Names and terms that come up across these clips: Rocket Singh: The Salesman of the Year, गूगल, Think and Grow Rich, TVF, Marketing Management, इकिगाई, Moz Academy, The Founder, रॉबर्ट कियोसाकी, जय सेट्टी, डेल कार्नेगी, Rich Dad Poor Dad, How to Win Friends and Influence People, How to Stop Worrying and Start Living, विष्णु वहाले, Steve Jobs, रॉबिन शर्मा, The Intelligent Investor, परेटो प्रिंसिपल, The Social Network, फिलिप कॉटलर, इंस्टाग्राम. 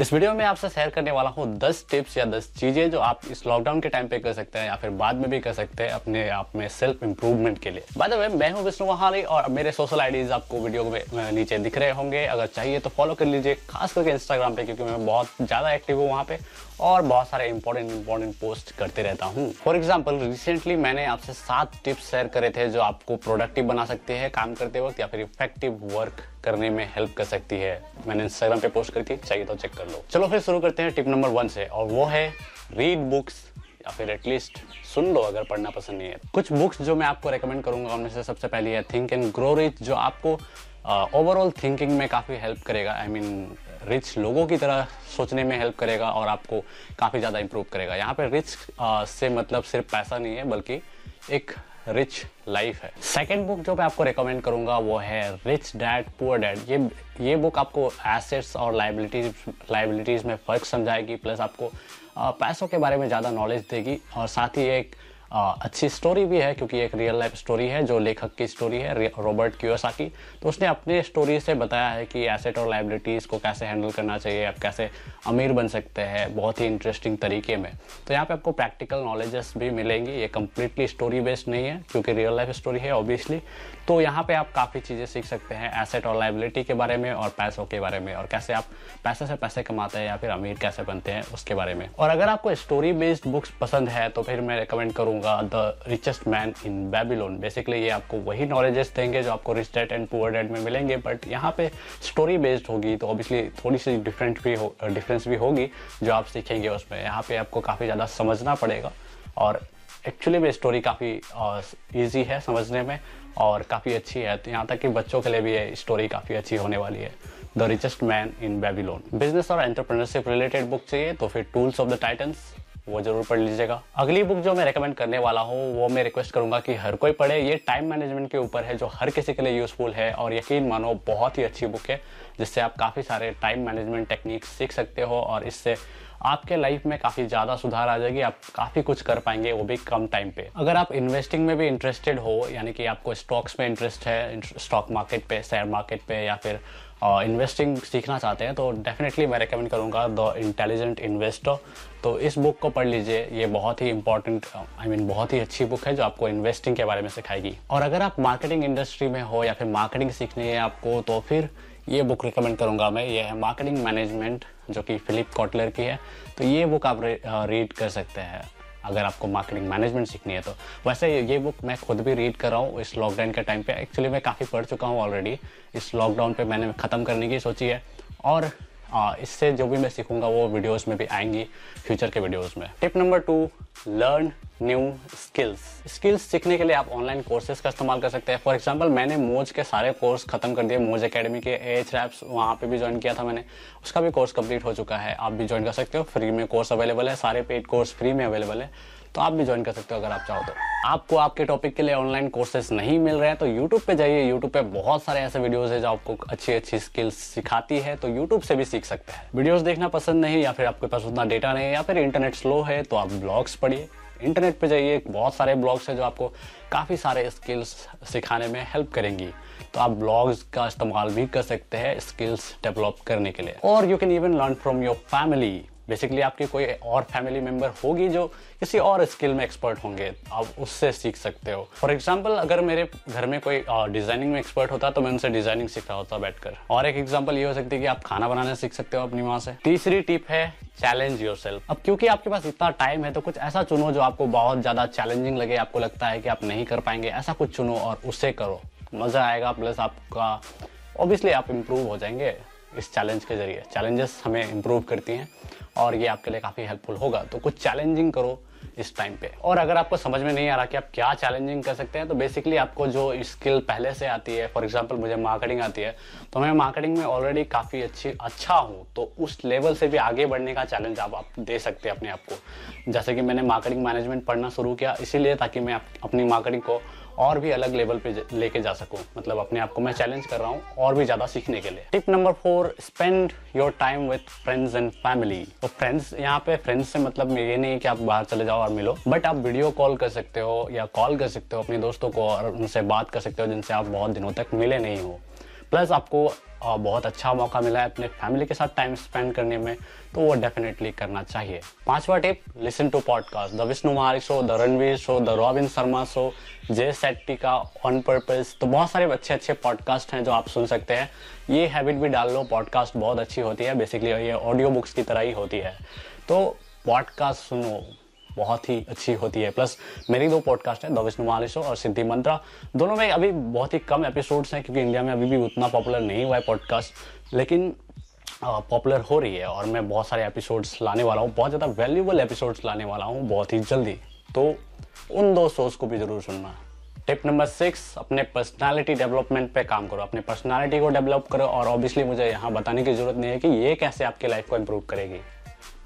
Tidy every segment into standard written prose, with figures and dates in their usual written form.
इस वीडियो में आपसे शेयर करने वाला हूँ 10 टिप्स या 10 चीजें जो आप इस लॉकडाउन के टाइम पे कर सकते हैं या फिर बाद में भी कर सकते हैं अपने आप में सेल्फ इंप्रूवमेंट के लिए। बाय द वे, मैं हूँ विष्णु वहाले और मेरे सोशल आईडीज आपको वीडियो में नीचे दिख रहे होंगे। अगर चाहिए तो फॉलो कर लीजिए, खास करके इंस्टाग्राम पे, क्योंकि मैं बहुत ज्यादा एक्टिव हूँ वहाँ पे और बहुत सारे इंपॉर्टेंट पोस्ट करते रहता हूँ। फॉर एग्जाम्पल, रिसेंटली मैंने आपसे 7 टिप्स शेयर करे थे जो आपको प्रोडक्टिव बना सकते हैं काम करते वक्त या फिर इफेक्टिव वर्क करने में हेल्प कर सकती है। मैंने इंस्टाग्राम पे पोस्ट करके, चाहिए तो चेक कर लो। चलो फिर शुरू करते हैं टिप नंबर 1 से, और वो है रीड बुक्स या फिर एटलीस्ट सुन लो अगर पढ़ना पसंद नहीं है। कुछ बुक्स जो मैं आपको रेकमेंड करूंगा उनमें से सबसे पहली है थिंक एंड ग्रो रिच, जो आपको ओवरऑल थिंकिंग में काफ़ी हेल्प करेगा। रिच लोगों की तरह सोचने में हेल्प करेगा और आपको काफ़ी ज़्यादा इम्प्रूव करेगा। यहाँ पर रिच से मतलब सिर्फ पैसा नहीं है, बल्कि एक रिच लाइफ है। सेकेंड बुक जो मैं आपको रेकमेंड करूंगा वो है रिच डैड पुअर डैड। ये बुक आपको एसेट्स और लाइबिलिटीज में फ़र्क समझाएगी, प्लस आपको पैसों के बारे में ज़्यादा नॉलेज देगी। और साथ ही एक अच्छी स्टोरी भी है, क्योंकि एक रियल लाइफ स्टोरी है जो लेखक की स्टोरी है, रॉबर्ट कियोसाकी। तो उसने अपने स्टोरी से बताया है कि एसेट और लाइबिलिटीज़ को कैसे हैंडल करना चाहिए, आप कैसे अमीर बन सकते हैं बहुत ही इंटरेस्टिंग तरीके में। तो यहाँ पे आपको प्रैक्टिकल नॉलेजेस भी मिलेंगी। ये कम्प्लीटली स्टोरी बेस्ड नहीं है, क्योंकि रियल लाइफ स्टोरी है ऑब्वियसली। तो यहाँ पर आप काफ़ी चीज़ें सीख सकते हैं एसेट और लाइबिलिटी के बारे में और पैसों के बारे में, और कैसे आप पैसे से पैसे कमाते हैं या फिर अमीर कैसे बनते हैं उसके बारे में। और अगर आपको स्टोरी बेस्ड बुक्स पसंद है तो फिर मैं रिकमेंड करूँगा the richest man in Babylon. Basically ये आपको वही नॉलेजेस देंगे जो आपको rich dad and poor dad में मिलेंगे, बट यहाँ पे स्टोरी बेस्ड होगी तो ऑब्वियसली थोड़ी सी डिफरेंस भी होगी जो आप सीखेंगे उसमें। यहाँ पे आपको काफ़ी ज़्यादा समझना पड़ेगा और एक्चुअली में स्टोरी काफ़ी ईजी है समझने में और काफ़ी अच्छी है। तो यहाँ तक कि बच्चों के लिए भी ये स्टोरी काफ़ी अच्छी होने वाली है। The richest man in Babylon. Business और एंटरप्रेन्योरशिप रिलेटेड बुक चाहिए तो फिर टूल्स ऑफ द टाइटन्स, वो जरूर पढ़ लीजिएगा। अगली बुक जो मैं रेकमेंड करने वाला हूँ वो मैं रिक्वेस्ट करूंगा कि हर कोई पढ़े। ये टाइम मैनेजमेंट के ऊपर है जो हर किसी के लिए यूजफुल है, और यकीन मानो बहुत ही अच्छी बुक है जिससे आप काफ़ी सारे टाइम मैनेजमेंट टेक्निक्स सीख सकते हो और इससे आपके लाइफ में काफ़ी ज़्यादा सुधार आ जाएगी। आप काफ़ी कुछ कर पाएंगे, वो भी कम टाइम पे। अगर आप इन्वेस्टिंग में भी इंटरेस्टेड हो, यानी कि आपको स्टॉक्स में इंटरेस्ट है, स्टॉक मार्केट पे, शेयर मार्केट पे, या फिर इन्वेस्टिंग सीखना चाहते हैं, तो डेफिनेटली मैं रेकमेंड करूँगा द इंटेलिजेंट इन्वेस्टर। तो इस बुक को पढ़ लीजिए, ये बहुत ही इंपॉर्टेंट बहुत ही अच्छी बुक है जो आपको इन्वेस्टिंग के बारे में सिखाएगी। और अगर आप मार्केटिंग इंडस्ट्री में हो या फिर मार्केटिंग सीखनी है आपको, तो फिर ये बुक रिकमेंड करूंगा मैं। ये है मार्केटिंग मैनेजमेंट, जो कि फिलिप कॉटलर की है। तो ये बुक आप रीड कर सकते हैं अगर आपको मार्केटिंग मैनेजमेंट सीखनी है तो। वैसे ये बुक मैं खुद भी रीड कर रहा हूँ इस लॉकडाउन के टाइम पे। एक्चुअली मैं काफ़ी पढ़ चुका हूँ ऑलरेडी, इस लॉकडाउन पे मैंने ख़त्म करने की सोची है, और इससे जो भी मैं सीखूँगा वो वीडियोज़ में भी आएंगी फ्यूचर के वीडियोज़ में। Tip number 2, learn new skills. Skills सीखने के लिए आप ऑनलाइन कोर्सेज का इस्तेमाल कर सकते हैं। फॉर एग्जांपल, मैंने मोज के सारे कोर्स खत्म कर दिए, मोज एकेडमी के, H-Raps, वहाँ पे भी ज्वाइन किया था मैंने, उसका भी कोर्स कंप्लीट हो चुका है। आप भी ज्वाइन कर सकते हो, फ्री में कोर्स अवेलेबल है, सारे पेड कोर्स फ्री में अवेलेबल है, तो आप भी ज्वाइन कर सकते हो अगर आप चाहो तो। आपको आपके टॉपिक के लिए ऑनलाइन कोर्सेज नहीं मिल रहे हैं तो यूट्यूब पे जाइए। यूट्यूब पे बहुत सारे ऐसे वीडियोस है जो आपको अच्छी अच्छी स्किल्स सिखाती है, तो यूट्यूब से भी सीख सकते हैं। वीडियोस देखना पसंद नहीं या फिर आपके पास उतना डेटा नहीं या फिर इंटरनेट स्लो है तो आप ब्लॉग्स पढ़िए। इंटरनेट पे जाइए, बहुत सारे ब्लॉग्स हैं जो आपको काफ़ी सारे स्किल्स सिखाने में हेल्प करेंगी। तो आप ब्लॉग्स का इस्तेमाल भी कर सकते हैं स्किल्स डेवलप करने के लिए। और you can even learn from your family. Basically आपकी कोई और फैमिली मेम्बर होगी जो किसी और स्किल में एक्सपर्ट होंगे, आप उससे सीख सकते हो। फॉर एग्जांपल, अगर मेरे घर में कोई डिज़ाइनिंग में एक्सपर्ट होता तो मैं उनसे डिज़ाइनिंग सीख रहा होता बैठकर। और एक एग्जांपल ये हो सकती है कि आप खाना बनाना सीख सकते हो अपनी माँ से। तीसरी टिप है चैलेंज योरसेल्फ। अब क्योंकि आपके पास इतना टाइम है तो कुछ ऐसा चुनो जो आपको बहुत ज़्यादा चैलेंजिंग लगे, आपको लगता है कि आप नहीं कर पाएंगे, ऐसा कुछ चुनो और उसे करो, मज़ा आएगा। प्लस आपका ऑब्वियसली आप इम्प्रूव हो जाएंगे इस चैलेंज के जरिए। चैलेंजेस हमें इम्प्रूव करती हैं और ये आपके लिए काफ़ी हेल्पफुल होगा, तो कुछ चैलेंजिंग करो इस टाइम पे। और अगर आपको समझ में नहीं आ रहा कि आप क्या चैलेंजिंग कर सकते हैं, तो बेसिकली आपको जो स्किल पहले से आती है, फॉर एग्जांपल मुझे मार्केटिंग आती है तो मैं मार्केटिंग में ऑलरेडी काफ़ी अच्छा हूँ, तो उस लेवल से भी आगे बढ़ने का चैलेंज आप दे सकते हैं अपने आप को। जैसे कि मैंने मार्केटिंग मैनेजमेंट पढ़ना शुरू किया इसीलिए, ताकि मैं अपनी मार्केटिंग को और भी अलग लेवल पे लेके जा सकूं। मतलब अपने आप को मैं चैलेंज कर रहा हूं और भी ज़्यादा सीखने के लिए। Tip number 4, spend your time with friends and family. तो फ्रेंड्स, यहाँ पे फ्रेंड्स से मतलब ये नहीं है कि आप बाहर चले जाओ और मिलो, बट आप वीडियो कॉल कर सकते हो या कॉल कर सकते हो अपने दोस्तों को और उनसे बात कर सकते हो जिनसे आप बहुत दिनों तक मिले नहीं हो। प्लस आपको और बहुत अच्छा मौका मिला है अपने फैमिली के साथ टाइम स्पेंड करने में, तो वो डेफिनेटली करना चाहिए। 5वां tip, listen to podcast, the विष्णु वहाले show, the Ranveer show, the रॉबिन शर्मा show, जय सेट्टी का ऑन पर्पस, तो बहुत सारे अच्छे अच्छे पॉडकास्ट हैं जो आप सुन सकते हैं। ये हैबिट भी डाल लो, पॉडकास्ट बहुत अच्छी होती है, बेसिकली ये ऑडियो बुक्स की तरह ही होती है, तो पॉडकास्ट सुनो, बहुत ही अच्छी होती है। प्लस मेरी 2 पॉडकास्ट हैं, द विष्णु वहाले शो और सिद्धि मंत्रा, दोनों में अभी बहुत ही कम एपिसोड्स हैं क्योंकि इंडिया में अभी भी उतना पॉपुलर नहीं हुआ है पॉडकास्ट, लेकिन पॉपुलर हो रही है और मैं बहुत सारे एपिसोड्स लाने वाला हूँ, बहुत ज़्यादा वैल्यूबल एपिसोड्स लाने वाला हूँ बहुत ही जल्दी, तो उन 2 शोज़ को भी ज़रूर सुनना। टिप नंबर 6, अपने पर्सनालिटी डेवलपमेंट पे काम करो, अपने पर्सनालिटी को डेवलप करो, और ऑब्वियसली मुझे यहाँ बताने की ज़रूरत नहीं है कि ये कैसे आपकी लाइफ को इम्प्रूव करेगी।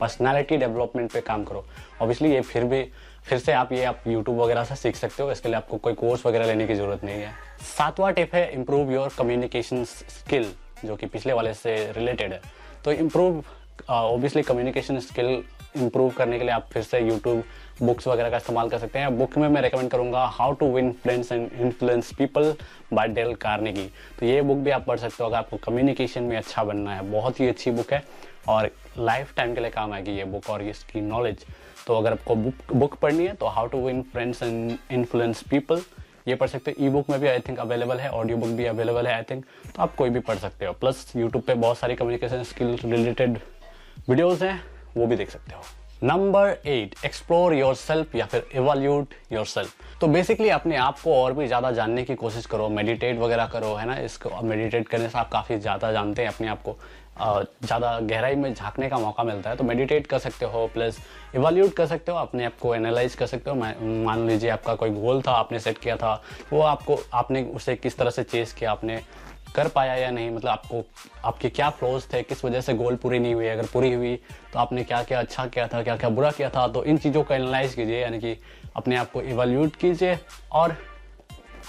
पर्सनालिटी डेवलपमेंट पे काम करो, ऑब्वियसली ये फिर से आप यूट्यूब वगैरह से सीख सकते हो, इसके लिए आपको कोई कोर्स वगैरह लेने की ज़रूरत नहीं है। 7वां टिप है, इम्प्रूव योर कम्युनिकेशन स्किल, जो कि पिछले वाले से रिलेटेड है, तो improve obviously communication skill improve करने के लिए आप फिर से यूट्यूब बुक्स वगैरह का इस्तेमाल कर सकते हैं। बुक में मैं रेकमेंड करूँगा how to win friends and influence people by डेल कार्नेगी, तो ये बुक भी आप पढ़ सकते हो अगर आपको कम्युनिकेशन में अच्छा बनना है। बहुत ही अच्छी बुक है और लाइफ टाइम के लिए काम आएगी ये बुक और इसकी नॉलेज, तो अगर आपको बुक पढ़नी है तो how to win friends and influence people ये पढ़ सकते हो। ई बुक में भी आई थिंक अवेलेबल है, ऑडियो बुक भी अवेलेबल है आई थिंक, तो आप कोई भी पढ़ सकते हो। प्लस यूट्यूब पे बहुत सारी कम्युनिकेशन स्किल रिलेटेड वीडियोस हैं, वो भी देख सकते हो। नंबर 8, एक्सप्लोर योर सेल्फ या फिर एवोल्यूट योर सेल्फ, तो बेसिकली अपने आप को और भी ज़्यादा जानने की कोशिश करो, मेडिटेट वगैरह करो, है ना, इसको मेडिटेट करने से आप काफ़ी ज़्यादा जानते हैं अपने आप को, ज़्यादा गहराई में झांकने का मौका मिलता है, तो मेडिटेट कर सकते हो, प्लस एवोल्यूट कर सकते हो, अपने आप को एनालाइज कर सकते हो। मान लीजिए आपका कोई गोल था, आपने सेट किया था, वो आपको आपने उसे किस तरह से चेस किया, आपने कर पाया या नहीं, मतलब आपको आपके क्या फ्लॉज थे, किस वजह से गोल पूरी नहीं हुई, अगर पूरी हुई तो आपने क्या क्या अच्छा किया था, क्या क्या बुरा किया था, तो इन चीज़ों को एनालाइज कीजिए, यानी कि अपने आप को इवैल्यूएट कीजिए और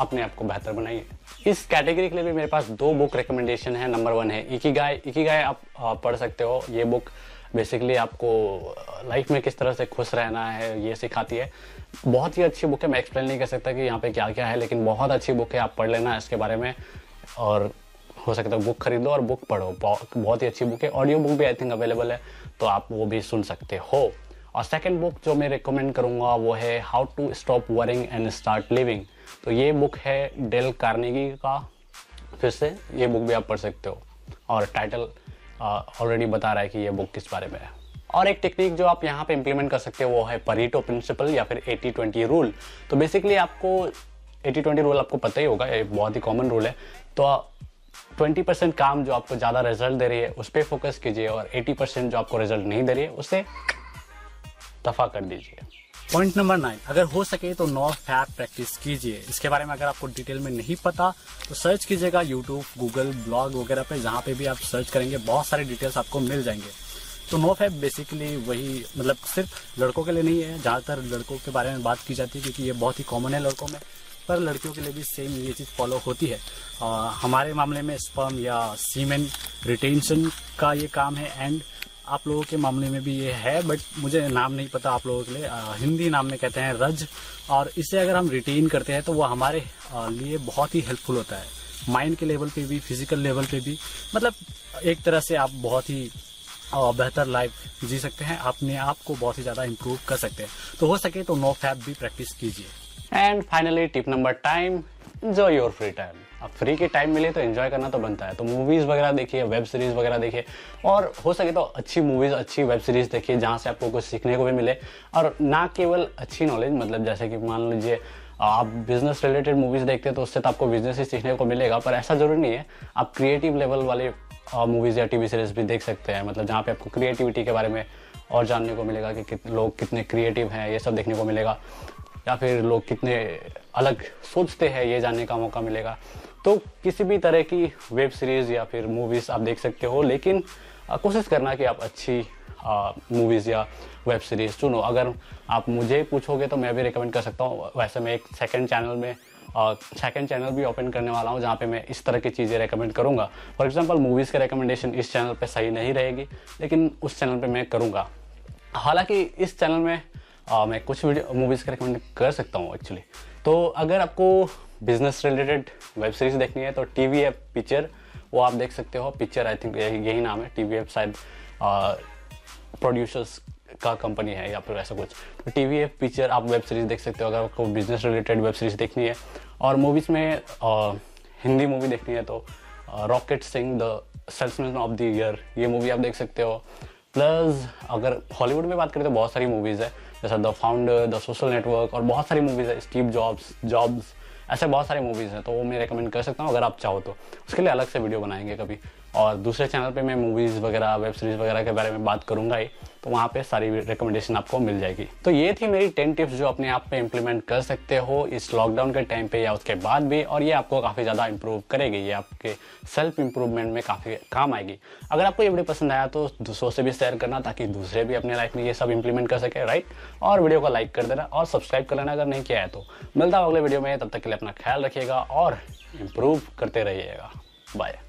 अपने आप को बेहतर बनाइए। इस कैटेगरी के लिए भी मेरे पास 2 बुक रिकमेंडेशन है। नंबर 1 है इकिगाई, आप पढ़ सकते हो, ये बुक बेसिकली आपको लाइफ में किस तरह से खुश रहना है ये सिखाती है, बहुत ही अच्छी बुक है। मैं एक्सप्लेन नहीं कर सकता कि यहाँ पे क्या क्या है, लेकिन बहुत अच्छी बुक है, आप पढ़ लेना इसके बारे में, और हो सकता है बुक खरीदो और बुक पढ़ो, बहुत ही अच्छी बुक है। ऑडियो बुक भी आई थिंक अवेलेबल है, तो आप वो भी सुन सकते हो। और सेकंड बुक जो मैं रिकमेंड करूँगा वो है how to stop worrying and start living, तो ये बुक है डेल कार्नेगी का, फिर से ये बुक भी आप पढ़ सकते हो, और टाइटल ऑलरेडी बता रहा है कि ये बुक किस बारे में है। और एक टेक्निक जो आप यहाँ पे इम्प्लीमेंट कर सकते हो वो है परेटो प्रिंसिपल या फिर 80-20 रूल, तो बेसिकली आपको 80-20 रूल आपको पता ही होगा, ये बहुत ही कॉमन रूल है, तो 20% काम जो आपको ज़्यादा रिजल्ट दे रही है उस पर फोकस कीजिए, और 80% जो आपको रिजल्ट नहीं दे रही है उसे दफा कर दीजिए। पॉइंट नंबर 9, अगर हो सके तो 9 फैब प्रैक्टिस कीजिए। इसके बारे में अगर आपको डिटेल में नहीं पता तो सर्च कीजिएगा यूट्यूब, गूगल, ब्लॉग वगैरह पे, जहाँ पे भी आप सर्च करेंगे बहुत सारे डिटेल्स आपको मिल जाएंगे। तो 9 फैब बेसिकली वही, मतलब सिर्फ लड़कों के लिए नहीं है, ज़्यादातर लड़कों के बारे में बात की जाती है क्योंकि ये बहुत ही कॉमन है लड़कों में, पर लड़कियों के लिए भी सेम ये चीज़ फॉलो होती है। हमारे मामले में स्पर्म या सीमेन रिटेंशन का ये काम है, एंड आप लोगों के मामले में भी ये है, बट मुझे नाम नहीं पता आप लोगों के लिए, हिंदी नाम में कहते हैं रज, और इसे अगर हम रिटेन करते हैं तो वो हमारे लिए बहुत ही हेल्पफुल होता है, माइंड के लेवल पे भी, फिजिकल लेवल पे भी, मतलब एक तरह से आप बहुत ही बेहतर लाइफ जी सकते हैं, अपने आप को बहुत ही ज़्यादा इम्प्रूव कर सकते हैं। तो हो सके तो 9 फैब भी प्रैक्टिस कीजिए। And finally tip number time, enjoy your free time. अब फ्री के टाइम मिले तो एंजॉय करना तो बनता है, तो मूवीज़ वगैरह देखिए, वेब सीरीज़ वगैरह देखिए, और हो सके तो अच्छी मूवीज़, अच्छी वेब सीरीज़ देखिए जहाँ से आपको कुछ सीखने को भी मिले, और ना केवल अच्छी नॉलेज, मतलब जैसे कि मान लीजिए आप बिजनेस रिलेटेड मूवीज़ देखते हैं तो उससे तो आपको बिजनेस ही सीखने को मिलेगा, पर ऐसा ज़रूरी नहीं है, आप क्रिएटिव लेवल वाले मूवीज़ या टीवी सीरीज़ भी देख सकते हैं, मतलब जहाँ पे आपको क्रिएटिविटी के बारे में और जानने को मिलेगा कि लोग कितने क्रिएटिव हैं, ये सब देखने को मिलेगा, या फिर लोग कितने अलग सोचते हैं ये जानने का मौका मिलेगा। तो किसी भी तरह की वेब सीरीज़ या फिर मूवीज़ आप देख सकते हो, लेकिन कोशिश करना कि आप अच्छी मूवीज़ या वेब सीरीज़ चुनो। अगर आप मुझे पूछोगे तो मैं भी रिकमेंड कर सकता हूँ, वैसे मैं एक सेकंड चैनल भी ओपन करने वाला हूँ जहाँ पे मैं इस तरह की चीज़ें रेकमेंड करूँगा। फॉर एग्जांपल मूवीज़ के रेकमेंडेशन इस चैनल पे सही नहीं रहेगी, लेकिन उस चैनल पे मैं करूँगा। हालांकि इस चैनल में मैं कुछ वीडियो मूवीज़ के रेकमेंड कर सकता हूँ एक्चुअली। तो अगर आपको बिजनेस रिलेटेड वेब सीरीज़ देखनी है तो TVF पिक्चर वो आप देख सकते हो। पिक्चर आई थिंक यही नाम है, TVF शायद प्रोड्यूसर्स का कंपनी है या फिर ऐसा कुछ। तो TVF पिक्चर आप वेब सीरीज़ देख सकते हो अगर आपको बिजनेस रिलेटेड वेब सीरीज़ देखनी है। और मूवीज़ में हिंदी मूवी देखनी है तो rocket Singh the salesman of the year, ये मूवी आप देख सकते हो। प्लस अगर हॉलीवुड में बात करें तो बहुत सारी मूवीज़ है जैसा the founder, the social network और बहुत सारी मूवीज़ है, स्टीव जॉब्स, ऐसे बहुत सारे मूवीज़ हैं। तो वो मैं रेकमेंड कर सकता हूँ अगर आप चाहो तो। उसके लिए अलग से वीडियो बनाएंगे कभी, और दूसरे चैनल पे मैं मूवीज़ वगैरह वेब सीरीज़ वगैरह के बारे में बात करूँगा ही, तो वहाँ पे सारी रिकमेंडेशन आपको मिल जाएगी। तो ये थी मेरी 10 टिप्स जो अपने आप पे इम्प्लीमेंट कर सकते हो इस लॉकडाउन के टाइम पे या उसके बाद भी, और ये आपको काफ़ी ज़्यादा इम्प्रूव करेगी, ये आपके सेल्फ इम्प्रूवमेंट में काफ़ी काम आएगी। अगर आपको ये वीडियो पसंद आया तो दूसरों से भी शेयर करना ताकि दूसरे भी अपने लाइफ में ये सब इम्प्लीमेंट कर सके, राइट। और वीडियो को लाइक कर देना और सब्सक्राइब कर लेना अगर नहीं किया है तो। मिलता हूँ अगले वीडियो में, तब तक के लिए अपना ख्याल रखिएगा और इम्प्रूव करते रहिएगा। बाय।